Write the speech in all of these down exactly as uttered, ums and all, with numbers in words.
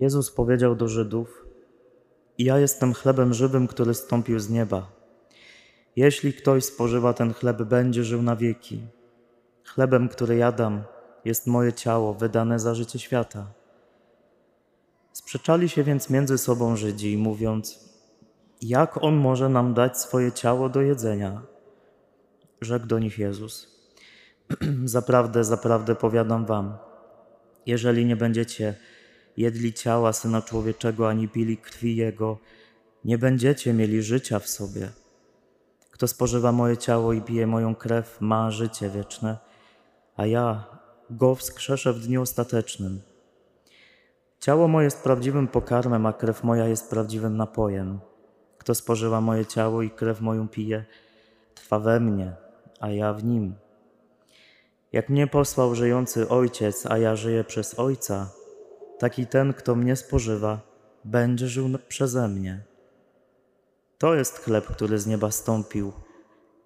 Jezus powiedział do Żydów: ja jestem chlebem żywym, który zstąpił z nieba. Jeśli ktoś spożywa ten chleb, będzie żył na wieki. Chlebem, który ja dam, jest moje ciało, wydane za życie świata. Sprzeczali się więc między sobą Żydzi, mówiąc: jak on może nam dać swoje ciało do jedzenia? Rzekł do nich Jezus: zaprawdę, zaprawdę powiadam wam, jeżeli nie będziecie jedli ciała Syna Człowieczego, ani pili krwi Jego, nie będziecie mieli życia w sobie. Kto spożywa moje ciało i pije moją krew, ma życie wieczne, a ja go wskrzeszę w dniu ostatecznym. Ciało moje jest prawdziwym pokarmem, a krew moja jest prawdziwym napojem. Kto spożywa moje ciało i krew moją pije, trwa we mnie, a ja w nim. Jak mnie posłał żyjący Ojciec, a ja żyję przez Ojca, taki ten, kto mnie spożywa, będzie żył przeze mnie. To jest chleb, który z nieba stąpił.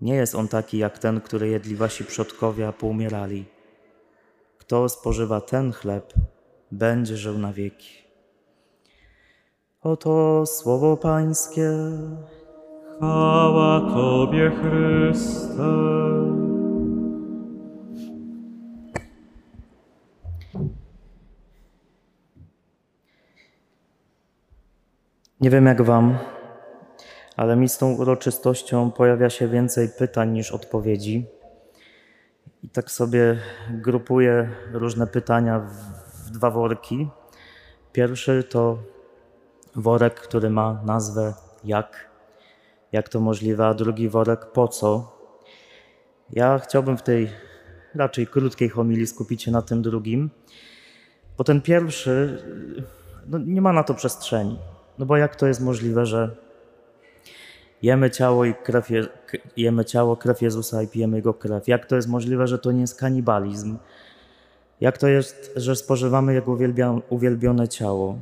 Nie jest on taki jak ten, który jedli wasi przodkowie, a poumierali. Kto spożywa ten chleb, będzie żył na wieki. Oto słowo Pańskie. Chwała Tobie, Chryste. Nie wiem jak wam, ale mi z tą uroczystością pojawia się więcej pytań niż odpowiedzi. I tak sobie grupuję różne pytania w, w dwa worki. Pierwszy to worek, który ma nazwę jak, jak to możliwe, a drugi worek po co. Ja chciałbym w tej raczej krótkiej homilii skupić się na tym drugim, bo ten pierwszy, no, nie ma na to przestrzeni. No bo jak to jest możliwe, że jemy ciało, i krew Je- jemy ciało, krew Jezusa i pijemy Jego krew? Jak to jest możliwe, że to nie jest kanibalizm? Jak to jest, że spożywamy Jego uwielbia- uwielbione ciało?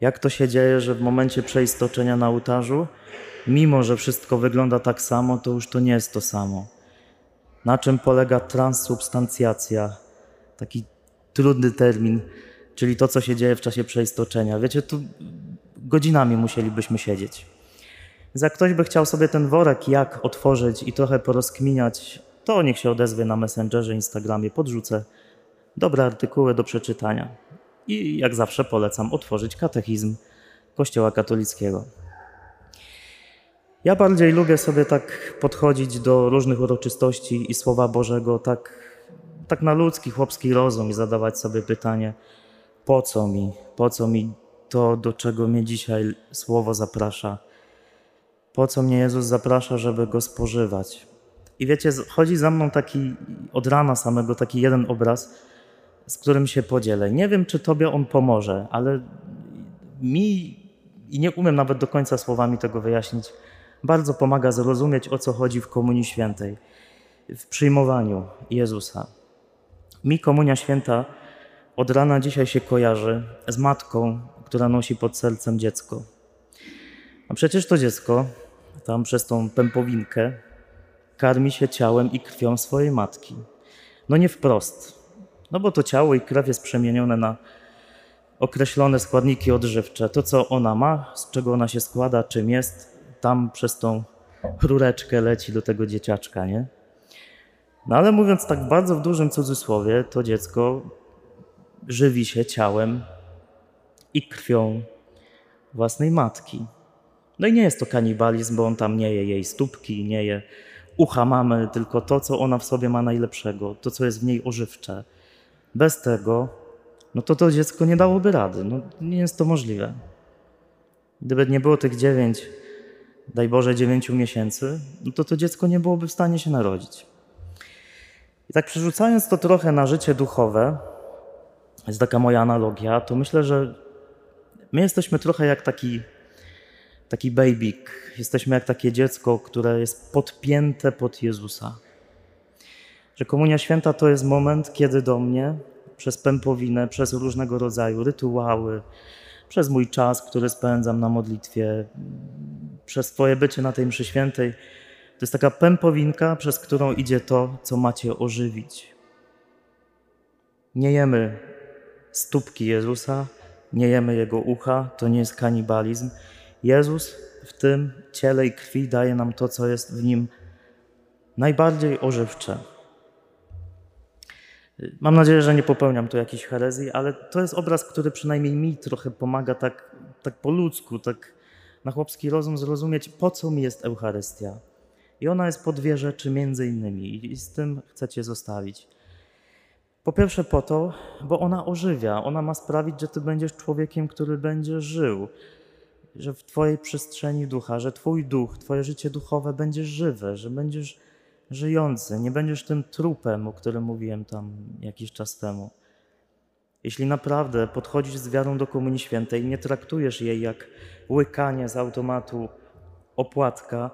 Jak to się dzieje, że w momencie przeistoczenia na ołtarzu, mimo że wszystko wygląda tak samo, to już to nie jest to samo? Na czym polega transsubstancjacja? Taki trudny termin, czyli to, co się dzieje w czasie przeistoczenia. Wiecie, tu godzinami musielibyśmy siedzieć. Więc jak ktoś by chciał sobie ten worek jak otworzyć i trochę porozkminiać, to niech się odezwie na Messengerze, Instagramie, podrzucę dobre artykuły do przeczytania. I jak zawsze polecam otworzyć katechizm Kościoła katolickiego. Ja bardziej lubię sobie tak podchodzić do różnych uroczystości i Słowa Bożego tak, tak na ludzki, chłopski rozum i zadawać sobie pytanie: po co mi, po co mi to, do czego mnie dzisiaj Słowo zaprasza? Po co mnie Jezus zaprasza, żeby Go spożywać? I wiecie, chodzi za mną taki od rana samego taki jeden obraz, z którym się podzielę. Nie wiem, czy Tobie on pomoże, ale mi, i nie umiem nawet do końca słowami tego wyjaśnić, bardzo pomaga zrozumieć, o co chodzi w Komunii Świętej, w przyjmowaniu Jezusa. Mi Komunia Święta od rana dzisiaj się kojarzy z matką, która nosi pod sercem dziecko. A przecież to dziecko tam przez tą pępowinkę karmi się ciałem i krwią swojej matki. No nie wprost, no bo to ciało i krew jest przemienione na określone składniki odżywcze. To, co ona ma, z czego ona się składa, czym jest, tam przez tą rureczkę leci do tego dzieciaczka, nie? No ale mówiąc tak bardzo w dużym cudzysłowie, to dziecko żywi się ciałem i krwią własnej matki. No i nie jest to kanibalizm, bo on tam nie je jej stópki, nie je ucha mamy, tylko to, co ona w sobie ma najlepszego, to, co jest w niej ożywcze. Bez tego, no to to dziecko nie dałoby rady. No, nie jest to możliwe. Gdyby nie było tych dziewięć, daj Boże, dziewięciu miesięcy, no to to dziecko nie byłoby w stanie się narodzić. I tak przerzucając to trochę na życie duchowe, jest taka moja analogia, to myślę, że my jesteśmy trochę jak taki, taki bejbik. Jesteśmy jak takie dziecko, które jest podpięte pod Jezusa. Że Komunia Święta to jest moment, kiedy do mnie przez pępowinę, przez różnego rodzaju rytuały, przez mój czas, który spędzam na modlitwie, przez twoje bycie na tej mszy świętej, to jest taka pępowinka, przez którą idzie to, co macie ożywić. Nie jemy stópki Jezusa, nie jemy jego ucha, to nie jest kanibalizm. Jezus w tym ciele i krwi daje nam to, co jest w nim najbardziej ożywcze. Mam nadzieję, że nie popełniam tu jakiejś herezji, ale to jest obraz, który przynajmniej mi trochę pomaga tak, tak po ludzku, tak na chłopski rozum zrozumieć, po co mi jest Eucharystia. I ona jest po dwie rzeczy między innymi i z tym chcę cię zostawić. Po pierwsze po to, bo ona ożywia, ona ma sprawić, że ty będziesz człowiekiem, który będzie żył, że w twojej przestrzeni ducha, że twój duch, twoje życie duchowe będzie żywe, że będziesz żyjący, nie będziesz tym trupem, o którym mówiłem tam jakiś czas temu. Jeśli naprawdę podchodzisz z wiarą do Komunii Świętej, nie traktujesz jej jak łykanie z automatu opłatka,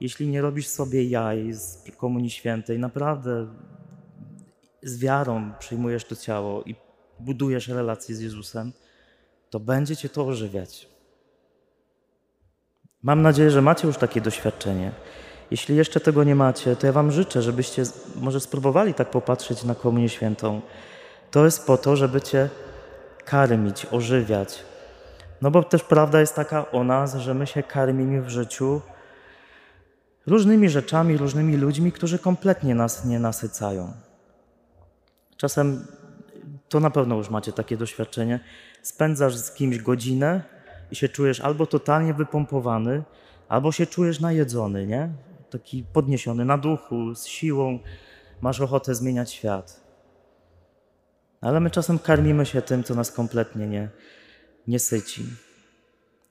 jeśli nie robisz sobie jaj z Komunii Świętej, naprawdę z wiarą przyjmujesz to ciało i budujesz relacje z Jezusem, to będzie cię to ożywiać. Mam nadzieję, że macie już takie doświadczenie. Jeśli jeszcze tego nie macie, to ja wam życzę, żebyście może spróbowali tak popatrzeć na Komunię Świętą. To jest po to, żeby cię karmić, ożywiać. No bo też prawda jest taka o nas, że my się karmimy w życiu różnymi rzeczami, różnymi ludźmi, którzy kompletnie nas nie nasycają. Czasem, to na pewno już macie takie doświadczenie, spędzasz z kimś godzinę i się czujesz albo totalnie wypompowany, albo się czujesz najedzony, nie? Taki podniesiony na duchu, z siłą, masz ochotę zmieniać świat. Ale my czasem karmimy się tym, co nas kompletnie nie, nie syci.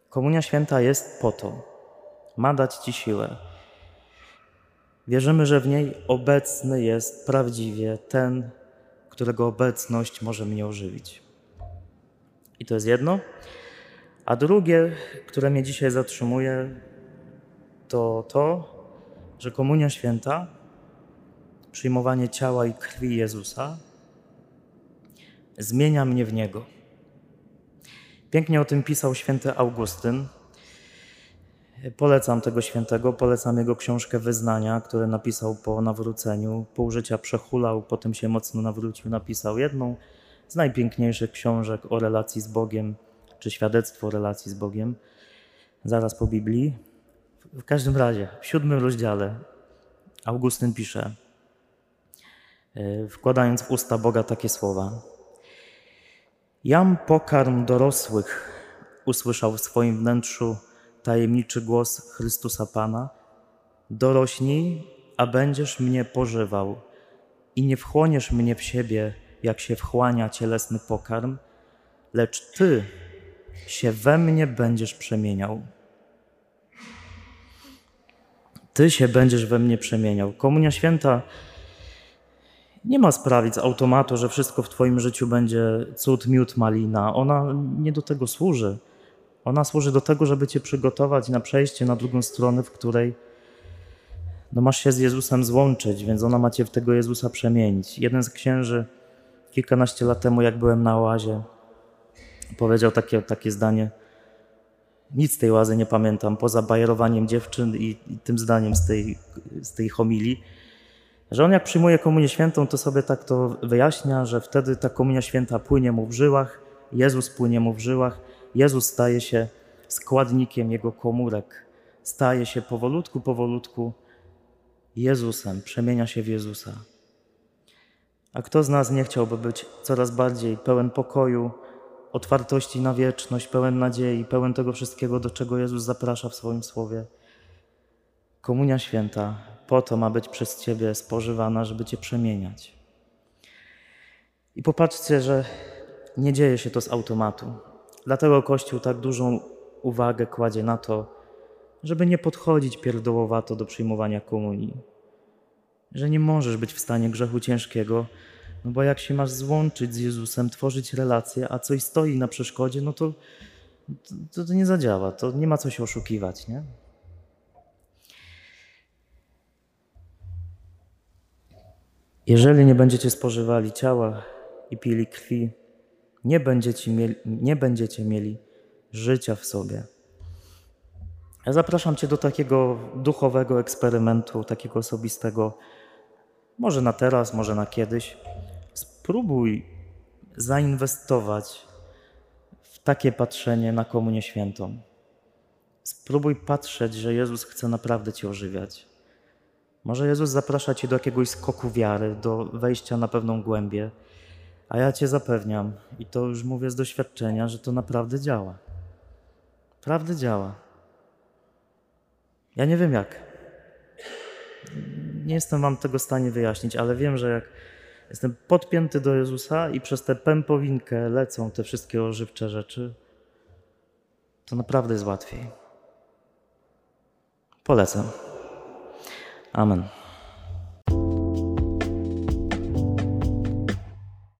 Komunia Święta jest po to. Ma dać ci siłę. Wierzymy, że w niej obecny jest prawdziwie ten, którego obecność może mnie ożywić. I to jest jedno. A drugie, które mnie dzisiaj zatrzymuje, to to, że Komunia Święta, przyjmowanie ciała i krwi Jezusa, zmienia mnie w Niego. Pięknie o tym pisał święty Augustyn. Polecam tego świętego, polecam jego książkę Wyznania, które napisał po nawróceniu. Pół życia przehulał, potem się mocno nawrócił, napisał jedną z najpiękniejszych książek o relacji z Bogiem, czy świadectwo o relacji z Bogiem, zaraz po Biblii. W każdym razie, w siódmym rozdziale Augustyn pisze, wkładając w usta Boga takie słowa. Jam pokarm dorosłych, usłyszał w swoim wnętrzu tajemniczy głos Chrystusa Pana. Dorośnij, a będziesz mnie pożywał i nie wchłoniesz mnie w siebie, jak się wchłania cielesny pokarm, lecz Ty się we mnie będziesz przemieniał. Ty się będziesz we mnie przemieniał. Komunia Święta nie ma sprawić z automatu, że wszystko w twoim życiu będzie cud, miód, malina. Ona nie do tego służy. Ona służy do tego, żeby cię przygotować na przejście na drugą stronę, w której no, masz się z Jezusem złączyć, więc ona ma cię w tego Jezusa przemienić. Jeden z księży kilkanaście lat temu, jak byłem na oazie, powiedział takie, takie zdanie. Nic z tej oazy nie pamiętam, poza bajerowaniem dziewczyn i, i tym zdaniem z tej, z tej homilii, że on jak przyjmuje Komunię Świętą, to sobie tak to wyjaśnia, że wtedy ta Komunia Święta płynie mu w żyłach, Jezus płynie mu w żyłach, Jezus staje się składnikiem jego komórek, staje się powolutku, powolutku Jezusem, przemienia się w Jezusa. A kto z nas nie chciałby być coraz bardziej pełen pokoju, otwartości na wieczność, pełen nadziei, pełen tego wszystkiego, do czego Jezus zaprasza w swoim Słowie? Komunia Święta po to ma być przez ciebie spożywana, żeby cię przemieniać. I popatrzcie, że nie dzieje się to z automatu. Dlatego Kościół tak dużą uwagę kładzie na to, żeby nie podchodzić pierdołowato do przyjmowania komunii. Że nie możesz być w stanie grzechu ciężkiego, no bo jak się masz złączyć z Jezusem, tworzyć relacje, a coś stoi na przeszkodzie, no to to, to nie zadziała, to nie ma co się oszukiwać, nie? Jeżeli nie będziecie spożywali ciała i pili krwi, nie będziecie mieli, nie będziecie mieli życia w sobie. Ja zapraszam cię do takiego duchowego eksperymentu, takiego osobistego, może na teraz, może na kiedyś. Spróbuj zainwestować w takie patrzenie na Komunię Świętą. Spróbuj patrzeć, że Jezus chce naprawdę cię ożywiać. Może Jezus zaprasza cię do jakiegoś skoku wiary, do wejścia na pewną głębię, a ja cię zapewniam, i to już mówię z doświadczenia, że to naprawdę działa. Prawdę działa. Ja nie wiem jak. Nie jestem wam tego w stanie wyjaśnić, ale wiem, że jak jestem podpięty do Jezusa i przez tę pępowinkę lecą te wszystkie ożywcze rzeczy, to naprawdę jest łatwiej. Polecam. Amen.